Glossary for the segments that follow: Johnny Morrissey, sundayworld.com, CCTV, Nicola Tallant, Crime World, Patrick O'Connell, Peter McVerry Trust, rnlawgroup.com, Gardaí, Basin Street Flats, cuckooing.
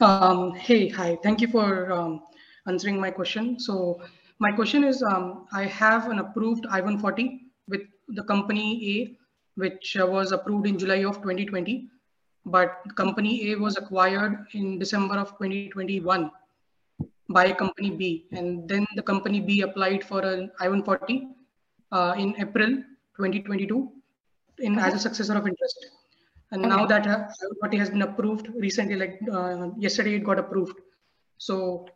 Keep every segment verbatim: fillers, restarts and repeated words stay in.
Um, hey, hi. Thank you for um, answering my question. So my question is, um, I have an approved I one forty with the company A, which was approved in July of twenty twenty, but company A was acquired in December of twenty twenty-one by company B. And then the company B applied for an I one forty uh, in April twenty twenty-two in as a successor of interest. And okay. Now that I one forty has been approved recently, like uh, yesterday it got approved. So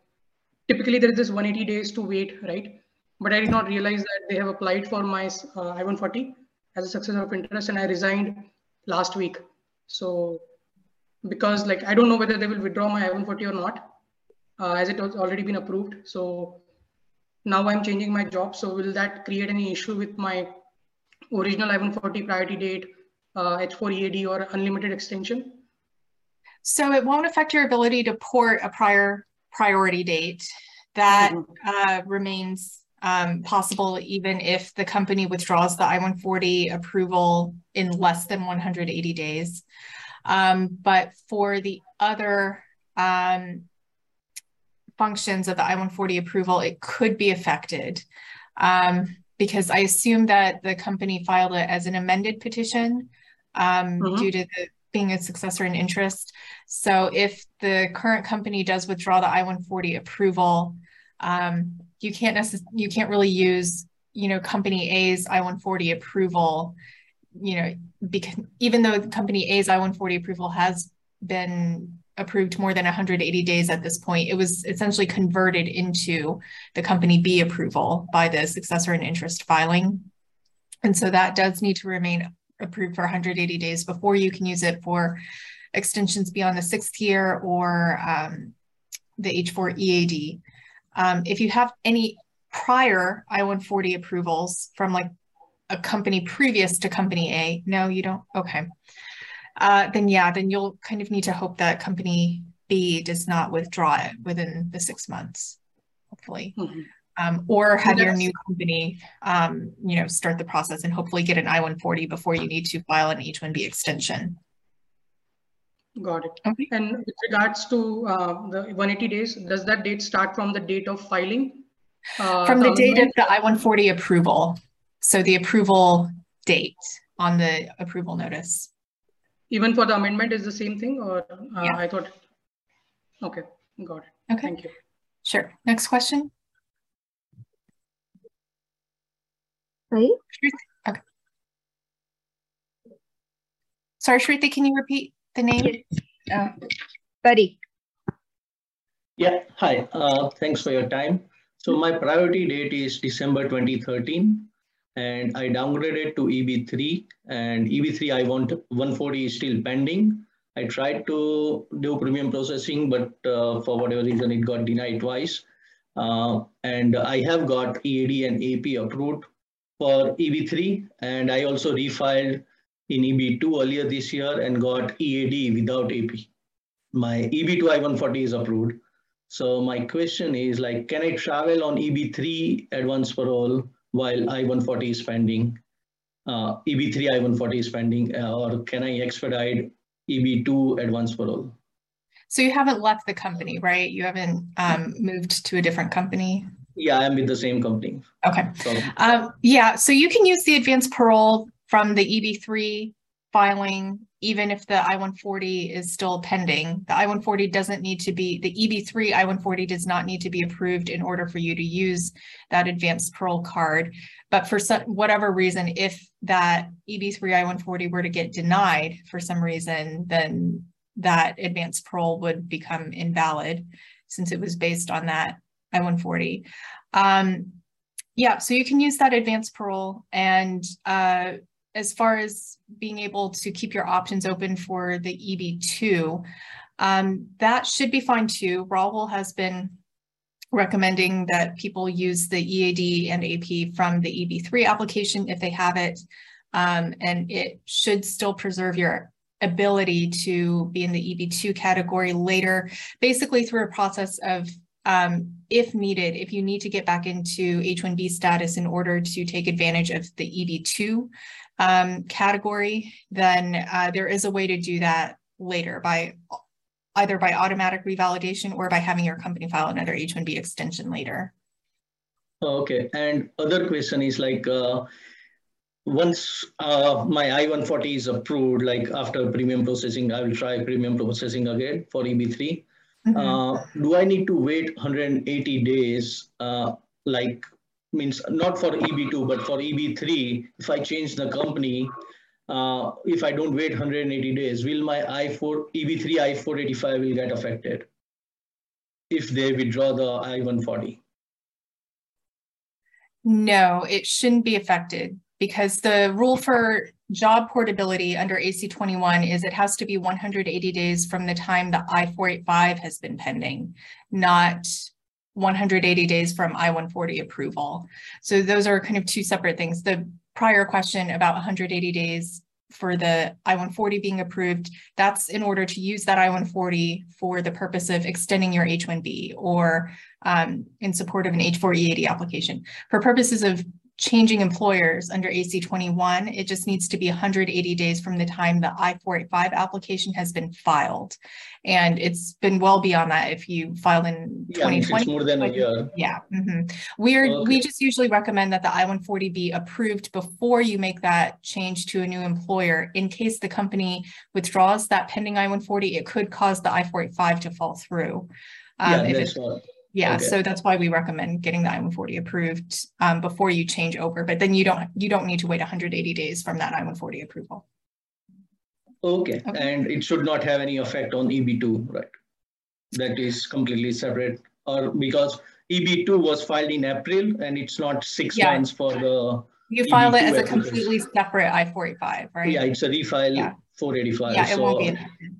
typically there is this one hundred eighty days to wait, right? But I did not realize that they have applied for my uh, I one forty as a successor of interest, and I resigned last week. So because like, I don't know whether they will withdraw my I one forty or not, uh, as it has already been approved. So now I'm changing my job. So will that create any issue with my original I one forty priority date? Uh, H four E A D or unlimited extension? So it won't affect your ability to port a prior priority date. That mm-hmm. uh, remains um, possible even if the company withdraws the I one forty approval in less than one hundred eighty days. Um, but for the other um, functions of the I one forty approval, it could be affected. Um, because I assume that the company filed it as an amended petition um, mm-hmm. due to the, being a successor in interest. So if the current company does withdraw the I one forty approval, um, you can't necess- you can't really use, you know, company A's I one forty approval, you know, because even though company A's I one forty approval has been approved more than one hundred eighty days at this point, it was essentially converted into the company B approval by the successor in interest filing. And so that does need to remain approved for one hundred eighty days before you can use it for extensions beyond the sixth year or um, the H four E A D. Um, if you have any prior I one forty approvals from like a company previous to company A, no, you don't, okay. Uh, then yeah, then you'll kind of need to hope that company B does not withdraw it within the six months, hopefully, mm-hmm. um, or have yes. your new company, um, you know, start the process and hopefully get an I one forty before you need to file an H one B extension. Got it. Okay. And with regards to uh, the one hundred eighty days, does that date start from the date of filing? Uh, from the date of the I one forty approval. So the approval date on the approval notice. Even for the amendment is the same thing, or uh, yeah. I thought, okay, got it. Okay. Thank you. Sure. Next question. Sorry? Okay. Sorry, Shruti, can you repeat the name? Yes. Uh, Buddy. Yeah, hi. Uh, thanks for your time. So my priority date is December twenty thirteen. And I downgraded to E B three, and E B three I one forty is still pending. I tried to do premium processing, but uh, for whatever reason, it got denied twice. Uh, and I have got E A D and A P approved for E B three, and I also refiled in E B two earlier this year and got E A D without A P. My E B two I one forty is approved. So my question is, like, can I travel on E B three advance parole while I one forty is pending, uh, E B three I one forty is pending, uh, or can I expedite E B two advance parole? So you haven't left the company, right? You haven't um, moved to a different company? Yeah, I'm with the same company. Okay. So, um, yeah, so you can use the advance parole from the E B three filing, even if the I one forty is still pending. The I one forty doesn't need to be, the E B three I one forty does not need to be approved in order for you to use that advanced parole card. But for some, whatever reason, if that E B three I one forty were to get denied for some reason, then that advanced parole would become invalid since it was based on that I one forty. Um, yeah, so you can use that advanced parole. And uh, as far as being able to keep your options open for the E B two, um, that should be fine too. Raul has been recommending that people use the E A D and A P from the E B three application if they have it, um, and it should still preserve your ability to be in the E B two category later, basically through a process of, um, if needed, if you need to get back into H one B status in order to take advantage of the E B two um, category, then uh, there is a way to do that later by either by automatic revalidation or by having your company file another H one B extension later. Okay, and other question is like, uh... once uh, my I one forty is approved, like after premium processing, I will try premium processing again for E B three. Mm-hmm. Uh, do I need to wait one hundred eighty days? Uh, like means not for E B two, but for E B three, if I change the company, uh, if I don't wait one hundred eighty days, will my I four, E B three I four eighty-five will get affected if they withdraw the I one forty? No, it shouldn't be affected, because the rule for job portability under A C twenty-one is it has to be one hundred eighty days from the time the I four eighty-five has been pending, not one hundred eighty days from I one forty approval. So those are kind of two separate things. The prior question about one hundred eighty days for the I one forty being approved, that's in order to use that I one forty for the purpose of extending your H one B or um, in support of an H four E A D application. For purposes of changing employers under A C twenty-one, it just needs to be one hundred eighty days from the time the I four eighty-five application has been filed. And it's been well beyond that if you filed in yeah, twenty twenty. It's more than a year. Yeah. Mm-hmm. We're, okay. We just usually recommend that the I one forty be approved before you make that change to a new employer. In case the company withdraws that pending I one forty, it could cause the I four eighty-five to fall through. Um, yeah, that's right. Yeah, okay. So that's why we recommend getting the I one forty approved um, before you change over, but then you don't you don't need to wait one hundred eighty days from that I one forty approval. Okay. Okay, and it should not have any effect on E B two, right? That is completely separate, or because E B two was filed in April and it's not six yeah. months for the You filed E B two it as a completely separate I four eighty-five, right? Yeah, it's a refile yeah. four eighty-five. Yeah, it so, won't be affected.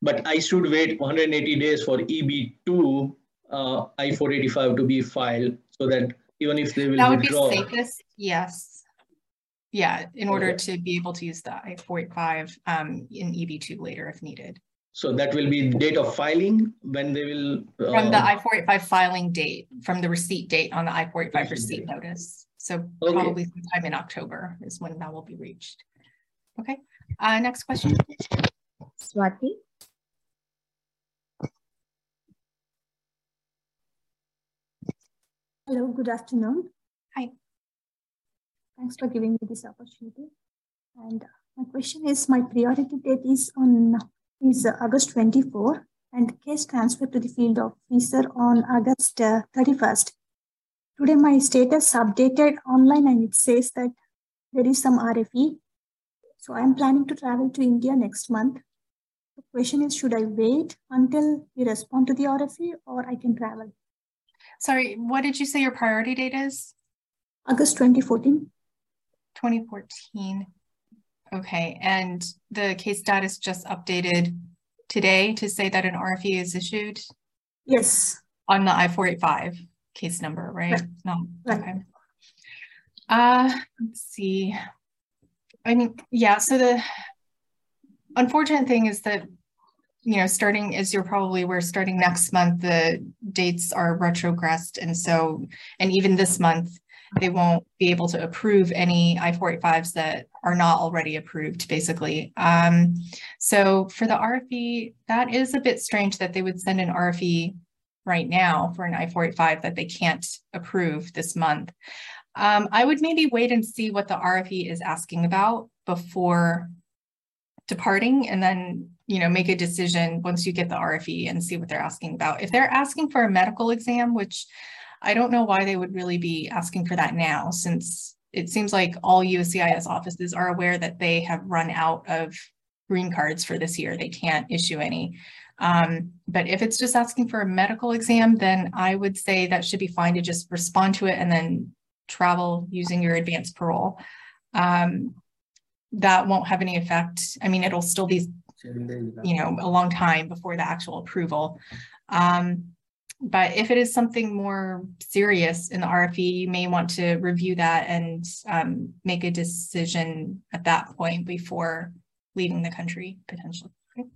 But I should wait one hundred eighty days for E B two Uh, I four eighty-five to be filed, so that even if they will that would withdraw, be safest. Yes, yeah, in order okay. to be able to use the I four eighty-five um, in E B two later if needed. So that will be date of filing when they will uh, from the I four eighty-five filing date, from the receipt date on the I four eighty-five receipt date. Notice. So okay. probably sometime in October is when that will be reached. Okay. Uh, next question, Swati. Hello, good afternoon. Hi. Thanks for giving me this opportunity. And my question is, my priority date is on is August twenty-fourth, and case transfer to the field officer on August thirty-first. Today, my status updated online, and it says that there is some R F E. So I'm planning to travel to India next month. The question is, should I wait until we respond to the R F E, or I can travel? Sorry, what did you say your priority date is? August twenty fourteen. twenty fourteen. Okay, and the case status just updated today to say that an R F E is issued? Yes. On the I four eighty-five case number, right? Right. No, right. Okay. Uh, let's see. I mean, yeah, so the unfortunate thing is that you know, starting as you're probably aware, starting next month, the dates are retrogressed. And so, and even this month, they won't be able to approve any I four eighty-fives that are not already approved, basically. Um, so for the R F E, that is a bit strange that they would send an R F E right now for an I four eighty-five that they can't approve this month. Um, I would maybe wait and see what the R F E is asking about before departing, and then, you know, make a decision once you get the R F E and see what they're asking about. If they're asking for a medical exam, which I don't know why they would really be asking for that now, since it seems like all U S C I S offices are aware that they have run out of green cards for this year. They can't issue any. Um, but if it's just asking for a medical exam, then I would say that should be fine to just respond to it and then travel using your advanced parole. Um, that won't have any effect. I mean, it'll still be, you know, a long time before the actual approval. Um, but if it is something more serious in the R F E, you may want to review that and um, make a decision at that point before leaving the country, potentially. Okay.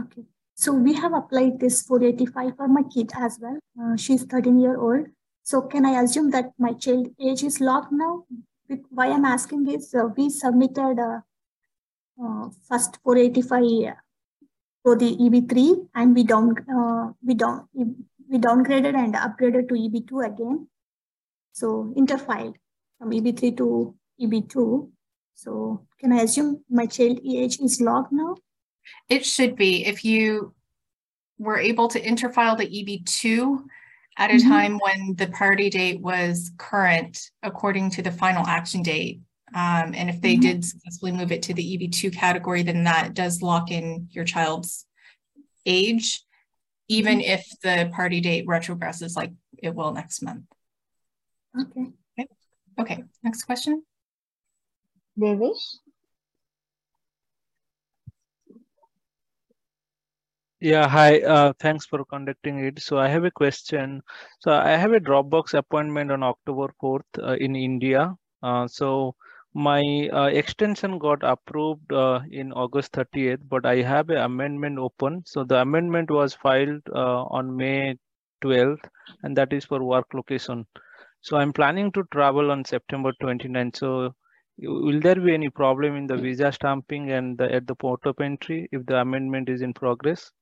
Okay. So we have applied this four eighty-five for my kid as well. Uh, she's thirteen year old. So can I assume that my child age is locked now? Why I'm asking is uh, we submitted uh, uh, first four eighty-five for the E B three, and we down uh, we down we downgraded and upgraded to E B two again. So interfiled from E B three to E B two. So can I assume my child age is logged now? It should be. If you were able to interfile the E B two at a mm-hmm. time when the priority date was current according to the final action date, um, and if they mm-hmm. did successfully move it to the E B two category, then that does lock in your child's age, even mm-hmm. if the priority date retrogresses like it will next month. Okay. Okay, okay. Next question. Devish? Yeah, hi. Uh, thanks for conducting it. So I have a question. So I have a Dropbox appointment on October fourth uh, in India. Uh, so my uh, extension got approved uh, in August thirtieth, but I have an amendment open. So the amendment was filed uh, on May twelfth, and that is for work location. So I'm planning to travel on September twenty-ninth. So will there be any problem in the visa stamping and the, at the port of entry if the amendment is in progress?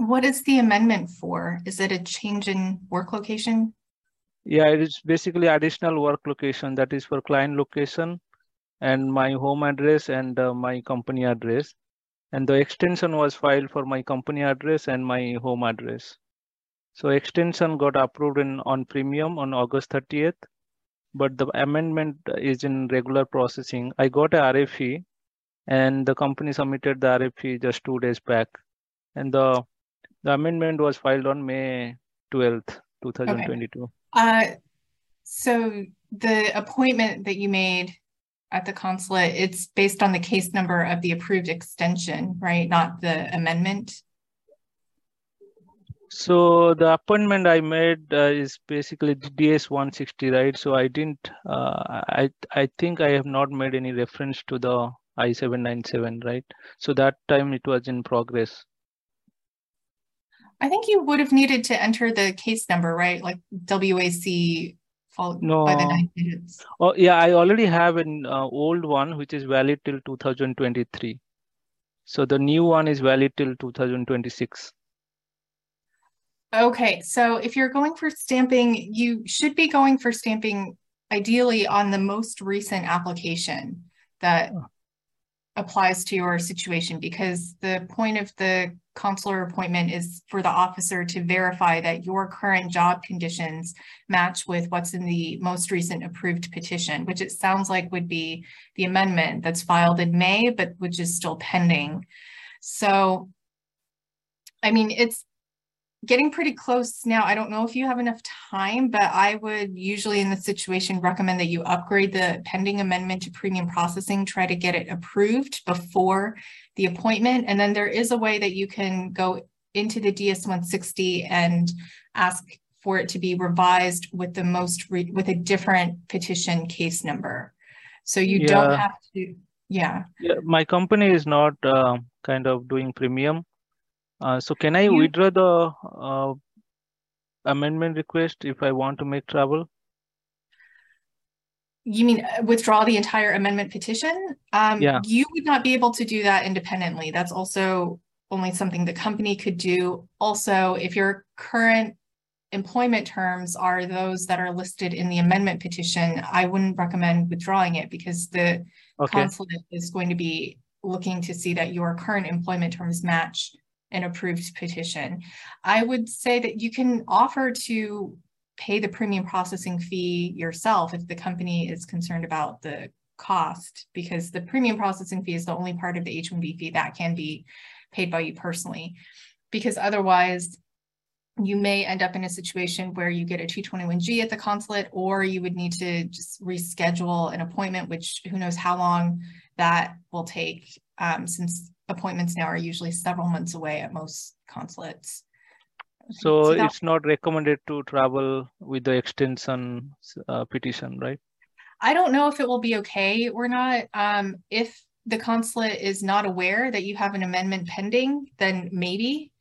What is the amendment for? Is it a change in work location? Yeah, it is basically additional work location, that is for client location and my home address and uh, my company address. And the extension was filed for my company address and my home address. So extension got approved in on premium on August thirtieth, but the amendment is in regular processing. I got an R F E and the company submitted the R F E just two days back. And the The amendment was filed on May twelfth, two thousand twenty-two. Okay. Uh, so the appointment that you made at the consulate, it's based on the case number of the approved extension, right? Not the amendment? So the appointment I made uh, is basically D S one sixty, right? So I didn't, uh, I, I think I have not made any reference to the I seven ninety-seven, right? So that time it was in progress. I think you would have needed to enter the case number, right? Like W A C followed no. by the nine digits. Oh, yeah, I already have an uh, old one, which is valid till two thousand twenty-three. So the new one is valid till two thousand twenty-six. Okay, so if you're going for stamping, you should be going for stamping ideally on the most recent application that oh. applies to your situation, because the point of the consular appointment is for the officer to verify that your current job conditions match with what's in the most recent approved petition, which it sounds like would be the amendment that's filed in May, but which is still pending. So, I mean, it's getting pretty close now. I don't know if you have enough time, but I would usually in this situation recommend that you upgrade the pending amendment to premium processing, try to get it approved before the appointment. And then there is a way that you can go into the D S one sixty and ask for it to be revised with the most re with a different petition case number. So you yeah. don't have to, yeah. yeah. My company is not uh, kind of doing premium. Uh, so can I you, withdraw the uh, amendment request if I want to make travel? You mean withdraw the entire amendment petition? Um, yeah. You would not be able to do that independently. That's also only something the company could do. Also, if your current employment terms are those that are listed in the amendment petition, I wouldn't recommend withdrawing it because the okay. consulate is going to be looking to see that your current employment terms match an approved petition. I would say that you can offer to pay the premium processing fee yourself if the company is concerned about the cost, because the premium processing fee is the only part of the H one B fee that can be paid by you personally, because otherwise you may end up in a situation where you get a two twenty-one G at the consulate, or you would need to just reschedule an appointment, which who knows how long that will take, um, since appointments now are usually several months away at most consulates. So, so that, it's not recommended to travel with the extension uh, petition, right? I don't know if it will be okay or not. Um, if the consulate is not aware that you have an amendment pending, then maybe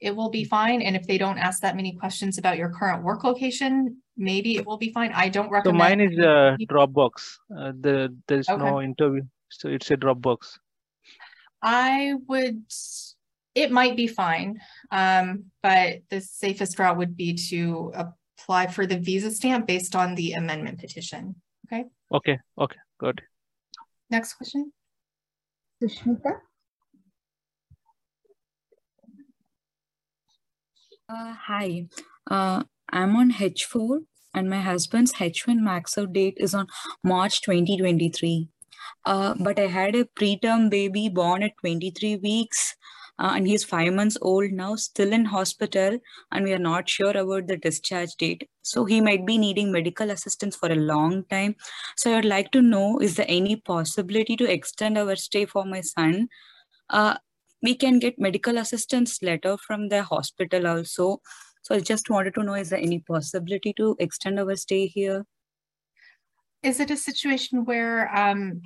it will be fine. And if they don't ask that many questions about your current work location, maybe it will be fine. I don't recommend. So mine is a Dropbox. Uh, the, there's okay. no interview. So it's a Dropbox. I would, it might be fine, um, but the safest route would be to apply for the visa stamp based on the amendment petition. Okay. Okay. Okay. Good. Next question. Sushmita. Uh, hi, uh, I'm on H four and my husband's H one max out date is on March twenty twenty-three. Uh, but I had a preterm baby born at twenty-three weeks uh, and he's five months old now, still in hospital, and we are not sure about the discharge date. So he might be needing medical assistance for a long time. So I would like to know, is there any possibility to extend our stay for my son? Uh, We can get medical assistance letter from the hospital also. So I just wanted to know, is there any possibility to extend our stay here? Is it a situation where um,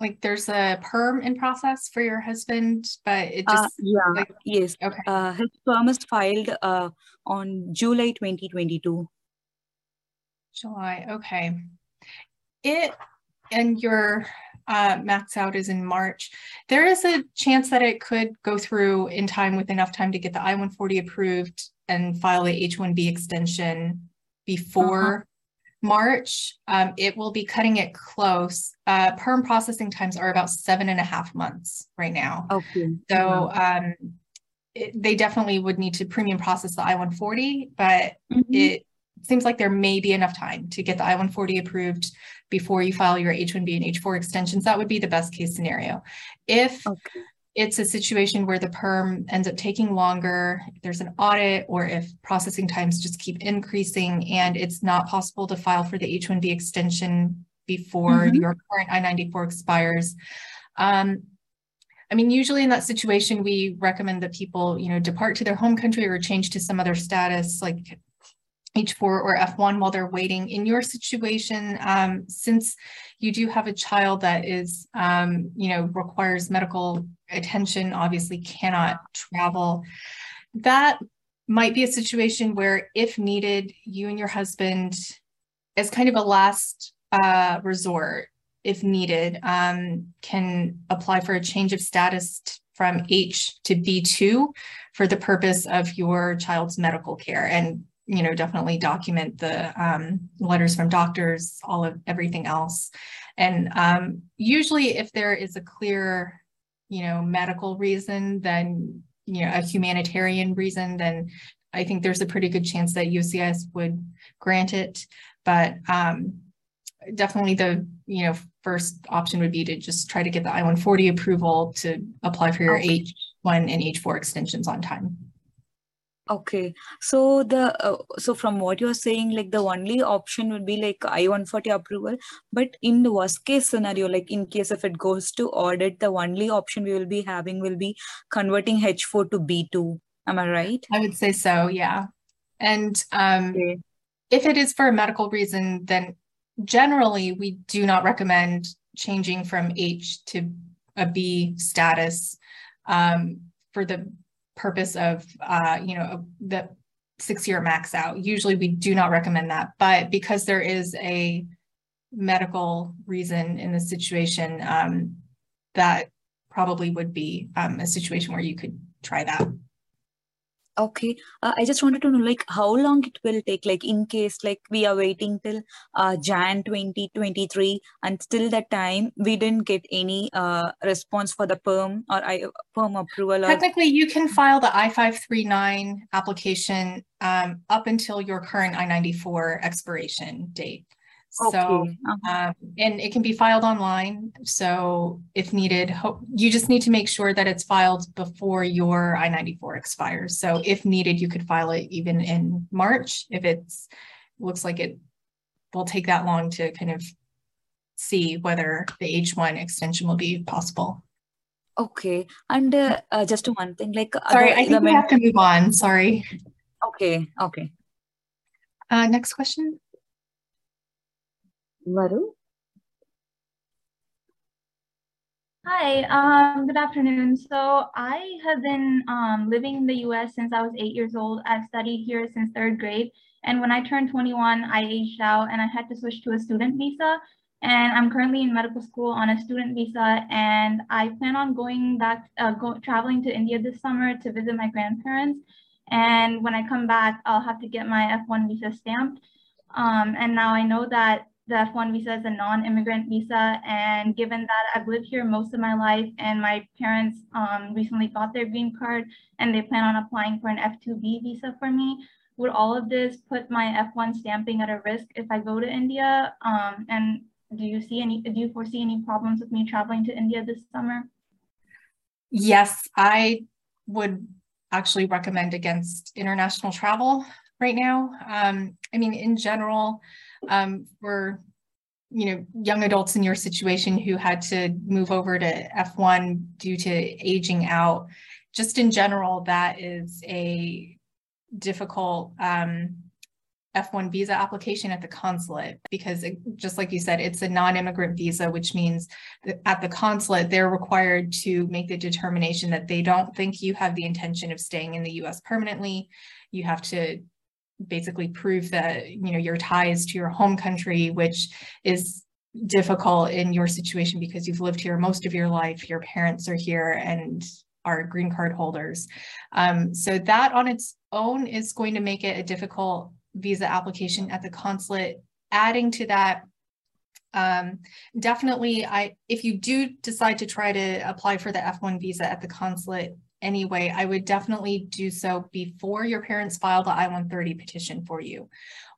like there's a perm in process for your husband, but it just- uh, yeah, like, yes. Okay. Uh, his perm is filed uh, on July twenty twenty-two. July, okay. It and your, Uh, max out is in March. There is a chance that it could go through in time with enough time to get the I one forty approved and file the H one B extension before uh-huh. March. Um, it will be cutting it close. Uh, perm processing times are about seven and a half months right now. Okay. So um, it, they definitely would need to premium process the I one forty, but mm-hmm. it seems like there may be enough time to get the I one forty approved before you file your H one B and H four extensions. That would be the best case scenario. If okay. it's a situation where the perm ends up taking longer, if there's an audit, or if processing times just keep increasing and it's not possible to file for the H one B extension before mm-hmm. your current I ninety-four expires, um, I mean, usually in that situation, we recommend that people, you know, depart to their home country or change to some other status like H four or F one while they're waiting. In your situation, um, since you do have a child that is, um, you know, requires medical attention, obviously cannot travel, that might be a situation where, if needed, you and your husband, as kind of a last uh, resort, if needed, um, can apply for a change of status from H to B two for the purpose of your child's medical care. And you know, definitely document the um, letters from doctors, all of everything else. And um, usually if there is a clear, you know, medical reason, then, you know, a humanitarian reason, then I think there's a pretty good chance that U S C I S would grant it. But um, definitely the, you know, first option would be to just try to get the I one forty approval to apply for your okay. H one and H four extensions on time. Okay, so the uh, so from what you're saying, like the only option would be like I one forty approval, but in the worst case scenario, like in case if it goes to audit, the only option we will be having will be converting H four to B two. Am I right? I would say so, yeah. And um, okay. if it is for a medical reason, then generally we do not recommend changing from H to a B status um, for the purpose of, uh, you know, the six-year max out. Usually we do not recommend that, but because there is a medical reason in the situation, um, that probably would be um, a situation where you could try that. Okay, uh, I just wanted to know, like, how long it will take, like, in case, like, we are waiting till uh, January twenty twenty-three, and till that time, we didn't get any uh, response for the perm or I, perm approval. Or... Technically, you can file the I five thirty-nine application um, up until your current I ninety-four expiration date. So, okay. uh-huh. um, and it can be filed online. So if needed, ho- you just need to make sure that it's filed before your I ninety-four expires. So if needed, you could file it even in March if it's looks like it will take that long to kind of see whether the H one extension will be possible. Okay. And uh, uh, just one thing, like, sorry, other, I think we men- have to move on. Sorry. Okay. Okay. Uh, next question. Varu? Hi, um, good afternoon. So I have been um, living in the U S since I was eight years old. I've studied here since third grade. And when I turned twenty-one, I aged out and I had to switch to a student visa. And I'm currently in medical school on a student visa. And I plan on going back, uh, go, traveling to India this summer to visit my grandparents. And when I come back, I'll have to get my F one visa stamped. Um, and now I know that the F one visa is a non-immigrant visa, and given that I've lived here most of my life and my parents um, recently got their green card and they plan on applying for an F two B visa for me, would all of this put my F one stamping at a risk if I go to India? Um, and do you see any, do you foresee any problems with me traveling to India this summer? Yes, I would actually recommend against international travel right now. Um, I mean, in general, um, for, you know, young adults in your situation who had to move over to F one due to aging out, just in general, that is a difficult um, F one visa application at the consulate, because it, just like you said, it's a non-immigrant visa, which means that at the consulate, they're required to make the determination that they don't think you have the intention of staying in the U S permanently. You have to basically prove that, you know, your ties to your home country, which is difficult in your situation because you've lived here most of your life, your parents are here and are green card holders. Um, so that on its own is going to make it a difficult visa application at the consulate. Adding to that, um, definitely, I if you do decide to try to apply for the F one visa at the consulate, anyway, I would definitely do so before your parents file the I one thirty petition for you.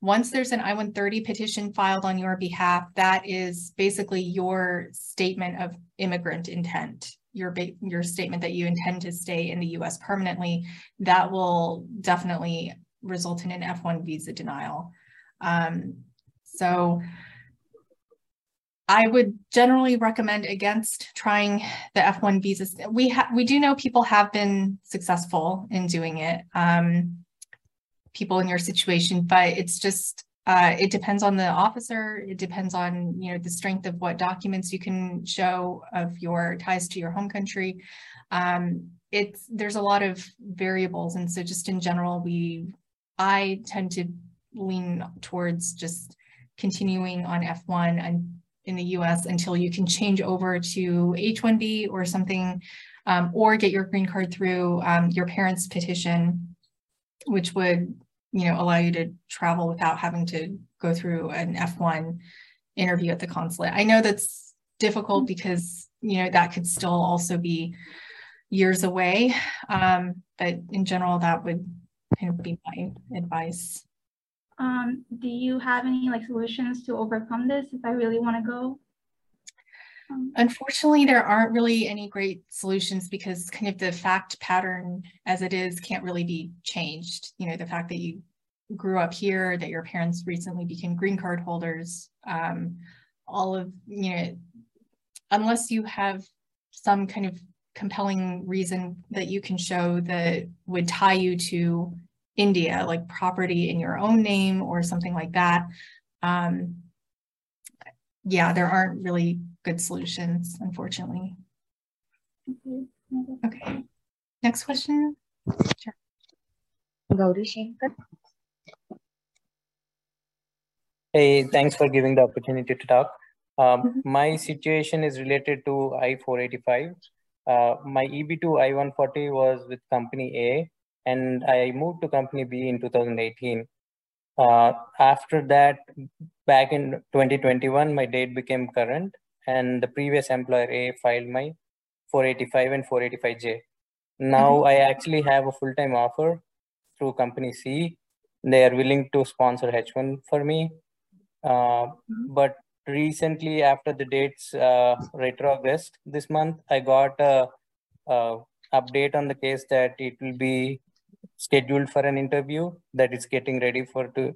Once there's an I one thirty petition filed on your behalf, that is basically your statement of immigrant intent, your, your statement that you intend to stay in the U S permanently. That will definitely result in an F one visa denial. Um, so I would generally recommend against trying the F one visas. We ha- we do know people have been successful in doing it, um, people in your situation, but it's just, uh, it depends on the officer. It depends on, you know, the strength of what documents you can show of your ties to your home country. Um, it's, there's a lot of variables. And so just in general, we, I tend to lean towards just continuing on F one and in the U S until you can change over to H one B or something, um, or get your green card through um, your parents' petition, which would, you know, allow you to travel without having to go through an F one interview at the consulate. I know that's difficult because, you know, that could still also be years away, um, but in general, that would kind of be my advice. Um, do you have any like solutions to overcome this if I really want to go? Um, Unfortunately, there aren't really any great solutions because kind of the fact pattern as it is can't really be changed. You know, the fact that you grew up here, that your parents recently became green card holders, um, all of, you know, unless you have some kind of compelling reason that you can show that would tie you to India, like property in your own name or something like that. Um, yeah, there aren't really good solutions, unfortunately. Okay, next question. Sure. Gauri Shankar. Hey, thanks for giving the opportunity to talk. Um, mm-hmm. My situation is related to I four eighty-five. Uh, my E B two I one forty was with company A. and I moved to Company B in two thousand eighteen. Uh, after that, back in twenty twenty-one, my date became current, and the previous employer A filed my four eighty-five and four eighty-five J. Now mm-hmm. I actually have a full-time offer through Company C. They are willing to sponsor H one for me. Uh, mm-hmm. But recently, after the dates uh, retrogressed this month, I got a, a update on the case that it will be scheduled for an interview, that it's getting ready for to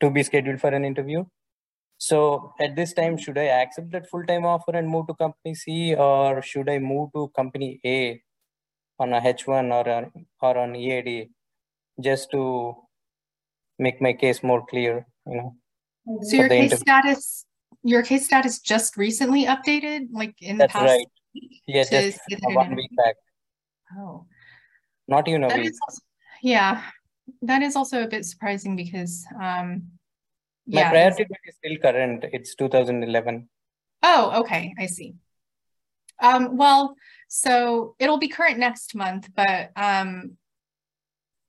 to be scheduled for an interview. So at this time, should I accept that full-time offer and move to Company C, or should I move to Company A on a H one or a, or on E A D, just to make my case more clear, you know? So your case status, your case status just recently updated, like in the past week? That's right. Yeah, just one week back. Oh. Not even a week. Yeah, that is also a bit surprising because um, my yeah, priority date is still current. It's two thousand eleven. Oh, okay, I see. Um, well, so it'll be current next month, but um,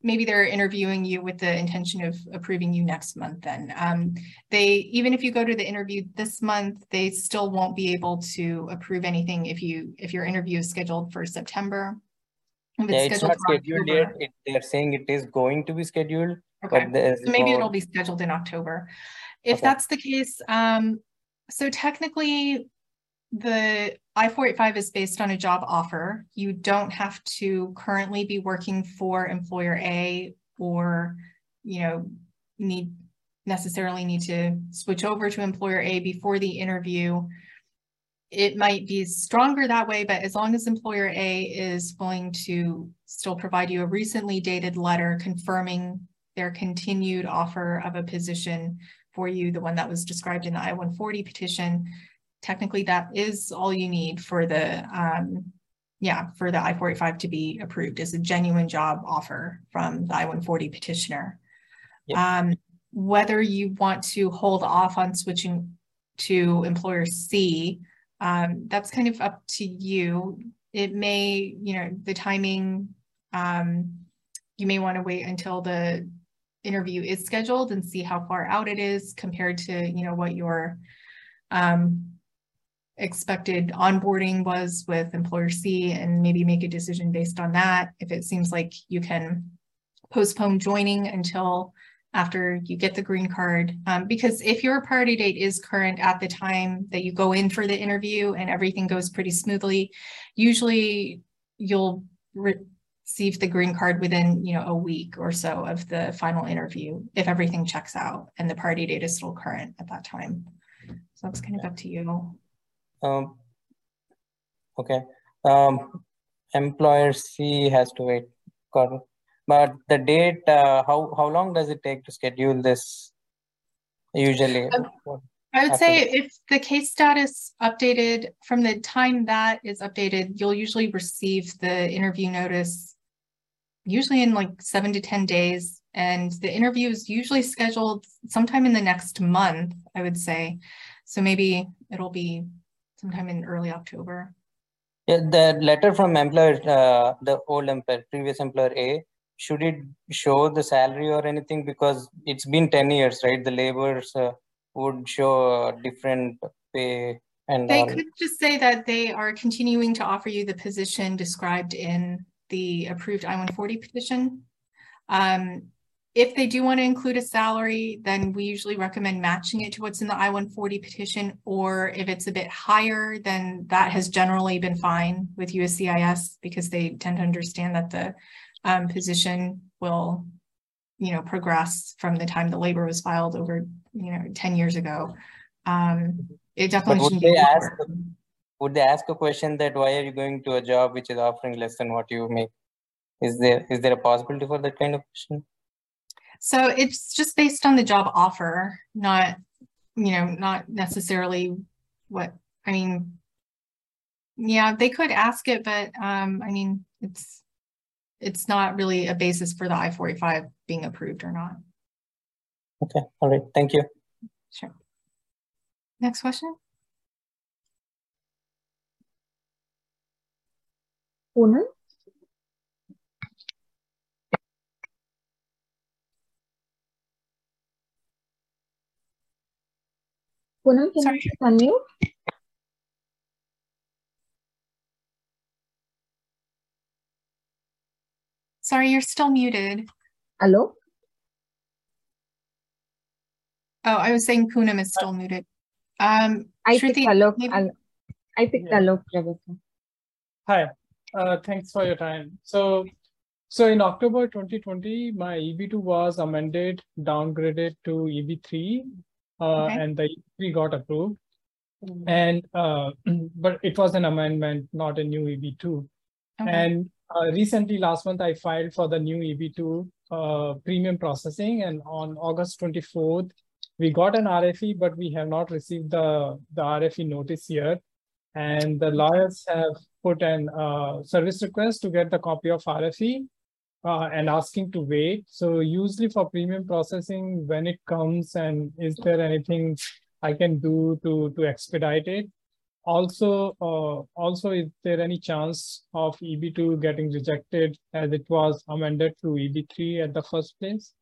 maybe they're interviewing you with the intention of approving you next month then. Um, they, even if you go to the interview this month, they still won't be able to approve anything if you if your interview is scheduled for September. It's, yeah, it's not scheduled yet. It, they're saying it is going to be scheduled. Okay. But so maybe no... it'll be scheduled in October. If okay. that's the case, um, so technically the I four eighty-five is based on a job offer. You don't have to currently be working for employer A or, you know, need necessarily need to switch over to employer A before the interview. It might be stronger that way, but as long as employer A is willing to still provide you a recently dated letter confirming their continued offer of a position for you, the one that was described in the I one forty petition, technically that is all you need for the, um, yeah, for the I four eighty-five to be approved, is a genuine job offer from the I one forty petitioner. Yep. Um, whether you want to hold off on switching to employer C, Um, that's kind of up to you. It may, you know, the timing, um, you may want to wait until the interview is scheduled and see how far out it is compared to, you know, what your um, expected onboarding was with employer C, and maybe make a decision based on that. If it seems like you can postpone joining until after you get the green card, um, because if your priority date is current at the time that you go in for the interview and everything goes pretty smoothly, usually you'll re receive the green card within, you know, a week or so of the final interview, if everything checks out and the priority date is still current at that time. So that's kind of up to you. Um, okay. Um, employer C has to wait. Got it. But the date, uh, how, how long does it take to schedule this usually? Um, I would say that? If the case status updated, from the time that is updated, you'll usually receive the interview notice, usually in like seven to ten days. And the interview is usually scheduled sometime in the next month, I would say. So maybe it'll be sometime in early October. Yeah, the letter from employer, uh, the old employer, previous employer A, should it show the salary or anything? Because it's been ten years, right? The laborers uh, would show a different pay and They all. Could just say that they are continuing to offer you the position described in the approved I one forty petition. Um, if they do want to include a salary, then we usually recommend matching it to what's in the I one forty petition, or if it's a bit higher, then that has generally been fine with U S C I S because they tend to understand that the Um, position will, you know, progress from the time the labor was filed over, you know, ten years ago. Um, it definitely would they, ask, would they ask a question that why are you going to a job which is offering less than what you make? Is there is there a possibility for that kind of question? So it's just based on the job offer, not, you know, not necessarily what, I mean, yeah, they could ask it, but um, I mean, it's, it's not really a basis for the I four eighty-five being approved or not. Okay, all right, thank you. Sure. Next question. Poonam. Poonam, can Sorry. you unmute? Sorry, you're still muted. Hello? Oh, I was saying Poonam is still muted. Um, I Shruti, picked Alok, maybe... I picked yeah. Alok, Ravika. Hi, uh, thanks for your time. So, so in October twenty twenty, my E B two was amended, downgraded to E B three, uh, okay. and the E B three got approved. Mm-hmm. And uh, but it was an amendment, not a new E B two. Okay. And uh, recently, last month, I filed for the new E B two uh, premium processing, and on August twenty-fourth, we got an R F E, but we have not received the, the R F E notice here. And the lawyers have put an uh, service request to get the copy of R F E uh, and asking to wait. So usually for premium processing, when it comes, and is there anything I can do to, to expedite it? Also, uh, also, is there any chance of E B two getting rejected as it was amended to E B three at the first place?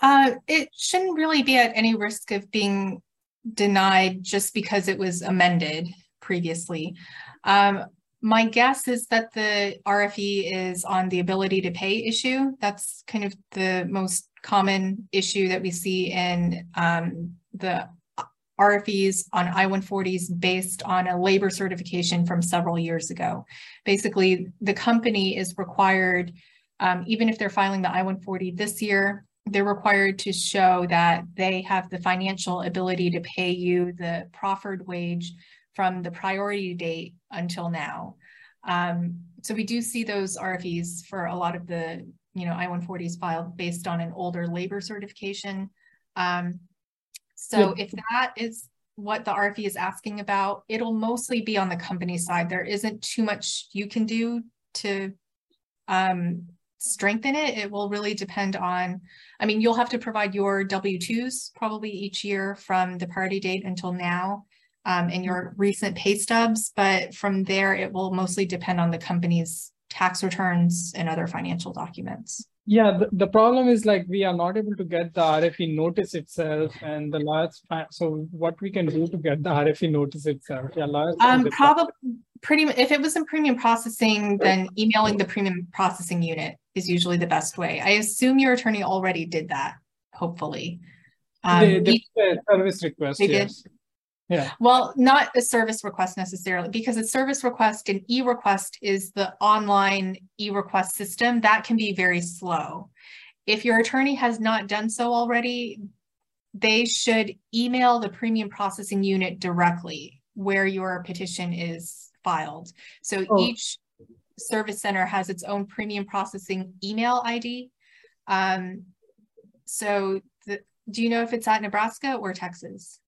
Uh, it shouldn't really be at any risk of being denied just because it was amended previously. Um, my guess is that the R F E is on the ability to pay issue. That's kind of the most common issue that we see in um, the R F Es on I one forties based on a labor certification from several years ago. Basically, the company is required, um, even if they're filing the I one forty this year, they're required to show that they have the financial ability to pay you the proffered wage from the priority date until now. Um, so we do see those R F Es for a lot of the, you know, I one forties filed based on an older labor certification. Um, so yeah. if that is what the R F E is asking about, it'll mostly be on the company side. There isn't too much you can do to um, strengthen it. It will really depend on, I mean, you'll have to provide your W twos probably each year from the priority date until now, um, and your recent pay stubs, but from there, it will mostly depend on the company's tax returns and other financial documents. Yeah, the, the problem is like we are not able to get the R F E notice itself, and the lawyers, so what we can do to get the R F E notice itself? Yeah, lawyers um, probably, pretty, if it was in premium processing, then emailing the premium processing unit is usually the best way. I assume your attorney already did that, hopefully. Um, they, they, the service request, they yes. Did. Yeah. Well, not a service request necessarily, because a service request and e-request is the online e-request system that can be very slow. If your attorney has not done so already, they should email the premium processing unit directly where your petition is filed. So oh. each service center has its own premium processing email I D. Um, so the, do you know if it's at Nebraska or Texas?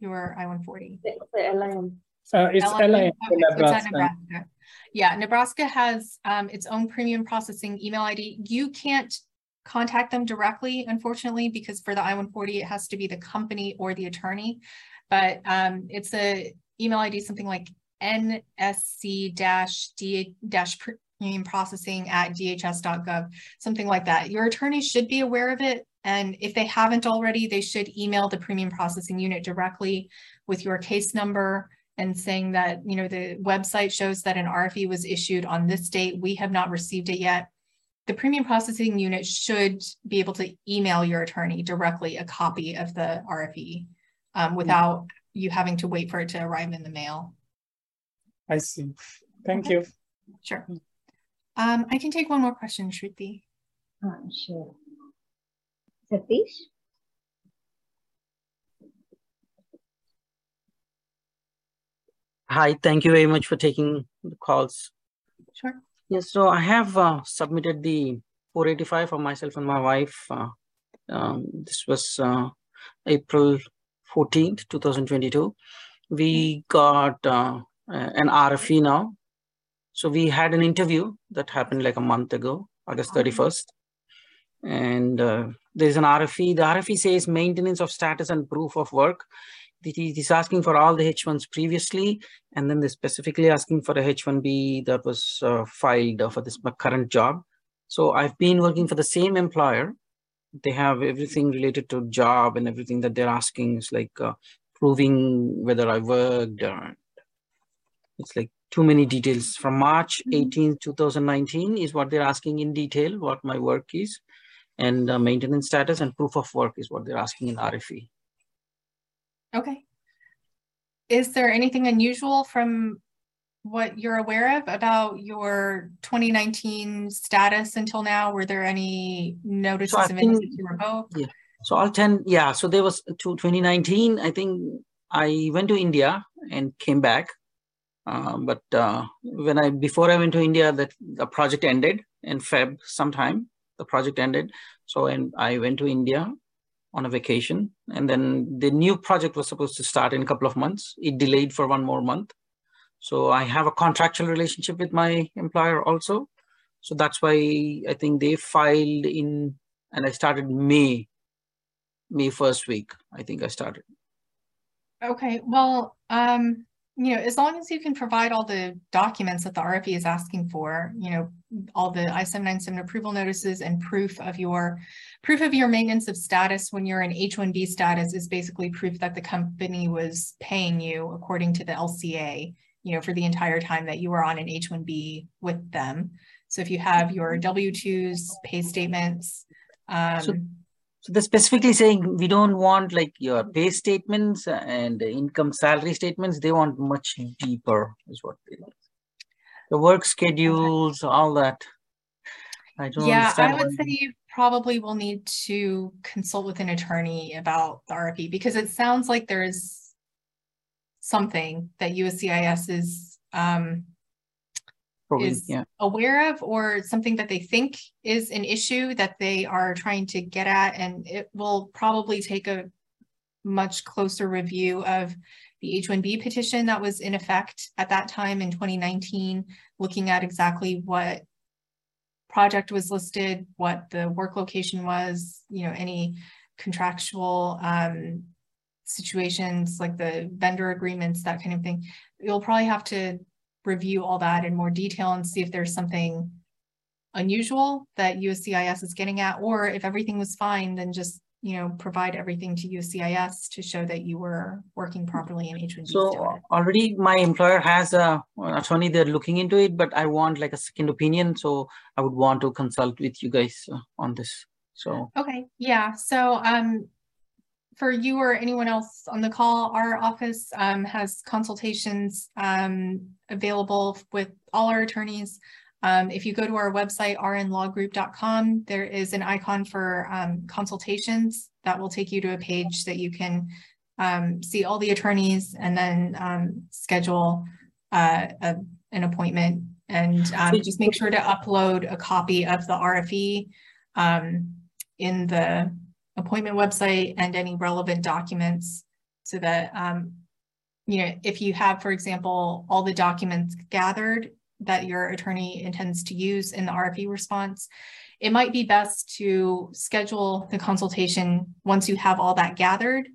Your I one forty. It's L I M. Uh, it's L I M. L I M. Okay, Nebraska. So it's at Nebraska. Yeah, Nebraska has um, its own premium processing email I D. You can't contact them directly, unfortunately, because for the I one forty, it has to be the company or the attorney. But um, it's a email I D, something like N S C D dash premium processing at D H S dot gov, something like that. Your attorney should be aware of it. And if they haven't already, they should email the premium processing unit directly with your case number and saying that, you know, the website shows that an R F E was issued on this date. We have not received it yet. The premium processing unit should be able to email your attorney directly a copy of the R F E um, without you having to wait for it to arrive in the mail. I see. Thank okay. you. Sure. Um, I can take one more question, Shruti. Oh, sure. Satish? Hi, thank you very much for taking the calls. Sure. Yes, so I have uh, submitted the four eighty-five for myself and my wife. Uh, um, this was uh, April fourteenth, two thousand twenty-two. We got uh, an R F E now. So we had an interview that happened like a month ago, August thirty-first. And uh, there's an R F E. The R F E says maintenance of status and proof of work. It is asking for all the H ones previously, and then they're specifically asking for a H one B that was uh, filed for this my current job. So I've been working for the same employer. They have everything related to job and everything that they're asking is like uh, proving whether I worked or not. It's like too many details. From March eighteenth, two thousand nineteen is what they're asking in detail, what my work is, and uh, maintenance status and proof of work is what they're asking in R F E. Okay. Is there anything unusual from what you're aware of about your twenty nineteen status until now? Were there any notices so of anything to revoke? Yeah. So all ten, yeah. So there was to twenty nineteen, I think I went to India and came back. Uh, but uh, when I, before I went to India, that the project ended in Feb sometime, the project ended. So, and I went to India on a vacation, and then the new project was supposed to start in a couple of months. It delayed for one more month. So I have a contractual relationship with my employer also. So that's why I think they filed in, and I started May, May first week, I think I started. Okay, well, um, you know, as long as you can provide all the documents that the R F E is asking for, you know, all the I seven ninety-seven approval notices and proof of your, proof of your maintenance of status when you're in H one B status is basically proof that the company was paying you according to the L C A, you know, for the entire time that you were on an H one B with them. So if you have your W twos, pay statements. Um, so, so they're specifically saying we don't want like your pay statements and income salary statements. They want much deeper is what they want. The work schedules, all that. I don't yeah, understand. Yeah, I would say you probably will need to consult with an attorney about the R F E, because it sounds like there is something that U S C I S is, um, Probably, is yeah. aware of, or something that they think is an issue that they are trying to get at, and it will probably take a much closer review of the H one B petition that was in effect at that time in twenty nineteen, looking at exactly what project was listed, what the work location was, you know, any contractual um, situations like the vendor agreements, that kind of thing. You'll probably have to review all that in more detail and see if there's something unusual that U S C I S is getting at, or if everything was fine, then just, you know, provide everything to U S C I S to show that you were working properly in H one B. So status. Already my employer has a, an attorney, they're looking into it, but I want like a second opinion. So I would want to consult with you guys on this. So. Okay. Yeah. So, um, for you or anyone else on the call, our office um, has consultations um, available with all our attorneys. Um, if you go to our website, R N law group dot com, there is an icon for um, consultations that will take you to a page that you can um, see all the attorneys and then um, schedule uh, a, an appointment, and um, just make sure to upload a copy of the R F E um, in the appointment website and any relevant documents, so that, um, you know, if you have, for example, all the documents gathered that your attorney intends to use in the R F E response, it might be best to schedule the consultation once you have all that gathered,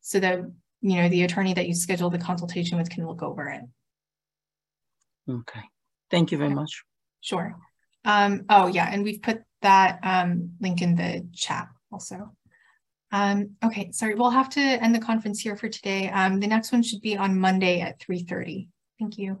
so that, you know, the attorney that you schedule the consultation with can look over it. Okay. Thank you very much. Sure. Um, oh, yeah. And we've put that um, link in the chat also. Um, okay, sorry, we'll have to end the conference here for today. Um, the next one should be on Monday at three thirty. Thank you.